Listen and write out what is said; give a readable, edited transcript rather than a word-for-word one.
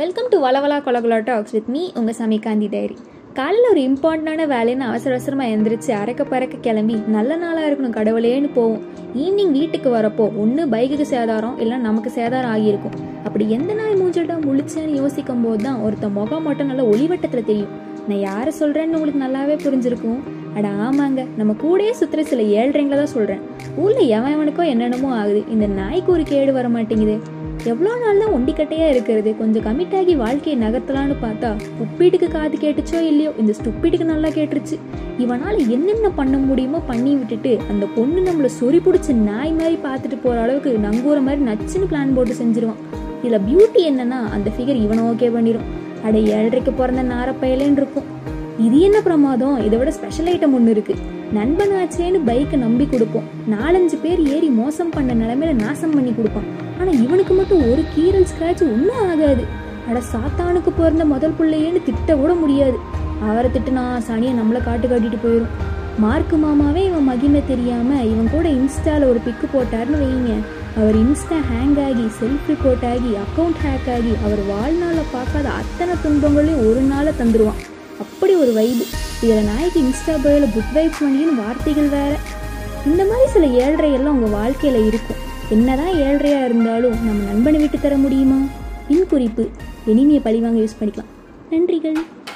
Welcome to வளவலா கொலகலா talks with me, உங்கள் சமீகாந்தி டைரி. காலையில் ஒரு இம்பார்ட்டண்டான வேலைன்னு அவசர அவசரமாக எழுந்திரிச்சு அரைக்க பறக்க கிளம்பி நல்ல நாளாக இருக்கணும் கடவுளேன்னு போவோம். ஈவினிங் வீட்டுக்கு வரப்போ ஒன்று பைக்குக்கு சேதாரம், இல்லை நமக்கு சேதாரம் ஆகியிருக்கும். அப்படி எந்த நாய் மூஞ்சிட்டா முழிச்சேன்னு யோசிக்கும் போது தான் ஒருத்தன் முகம் மட்டும் நல்லா ஒளிவட்டத்தில் தெரியும். நான் யாரை சொல்கிறேன்னு உங்களுக்கு நல்லாவே புரிஞ்சிருக்கும். அட ஆமாங்க, நம்ம கூடயே சுற்றுற சில ஏழ்றீங்கள தான் சொல்கிறேன். ஊரில் எவனுக்கோ என்னென்னமோ ஆகுது, இந்த நாய்க்கு ஒரு கேடு வர மாட்டேங்குது. எவ்வளோ நாள் தான் ஒண்டிக்கட்டையாக இருக்கிறது, கொஞ்சம் கமிட் ஆகி வாழ்க்கையை நகர்த்தலான்னு பார்த்தா உப்பீட்டுக்கு காது கேட்டுச்சோ இல்லையோ, இந்த ஸ்டுப்பீட்டுக்கு நல்லா கேட்டுருச்சு. இவனால் என்னென்ன பண்ண முடியுமோ பண்ணி விட்டுட்டு அந்த பொண்ணு நம்மளை சொறி பிடிச்ச நாய் மாதிரி பார்த்துட்டு போகிற அளவுக்கு நங்கூர மாதிரி நச்சுன்னு பிளான் போட்டு செஞ்சிருவான். இதில் பியூட்டி என்னன்னா, அந்த ஃபிகர் இவனை ஓகே பண்ணிடும். அட ஏழரைக்கு பிறந்த நாரப்பயலேன்னு இருக்கும். இது என்ன பிரமாதம், இதை விட ஸ்பெஷல் ஐட்டம் ஒன்று இருக்குது. நண்பனாச்சேன்னு பைக்கை நம்பி கொடுப்போம், நாலஞ்சு பேர் ஏறி மோசம் பண்ண நிலைமையில நாசம் பண்ணி கொடுப்பான். ஆனால் இவனுக்கு மட்டும் ஒரு கீரல் ஸ்கிராட்ச் ஒன்றும் ஆகாது. அட சாத்தானுக்கு பிறந்த முதல் பிள்ளையேன்னு திட்ட கூட முடியாது. அவரை திட்டுனா சனியை நம்மளை காட்டு காட்டிட்டு போயிடும். மார்க்கு மாமாவே இவன் மகிமை தெரியாமல் இவன் கூட இன்ஸ்டாவில் ஒரு பிக்கு போட்டார்னு வைங்க, அவர் இன்ஸ்டா ஹேங் ஆகி செல்ஃபி போட் ஆகி அக்கௌண்ட் ஹேக் ஆகி அவர் வாழ்நாளில் பார்க்காத அத்தனை துன்பங்களையும் ஒரு நாளை தந்துடுவான். அப்படி ஒரு வைபு. இதில் நாய்க்கு இன்ஸ்டா பயோவில் குட் வைப்ஸ் பண்ணின்னு வார்த்தைகள் வேறு. இந்த மாதிரி சில ஏழ்றையெல்லாம் உங்கள் வாழ்க்கையில் இருக்கும். என்னதான் ஏழ்றையாக இருந்தாலும் நம்ம நண்பனை விட்டு தர முடியுமா? பின் குறிப்பு, இனிமையை பழிவாங்க யூஸ் பண்ணிக்கலாம். நன்றிகள்.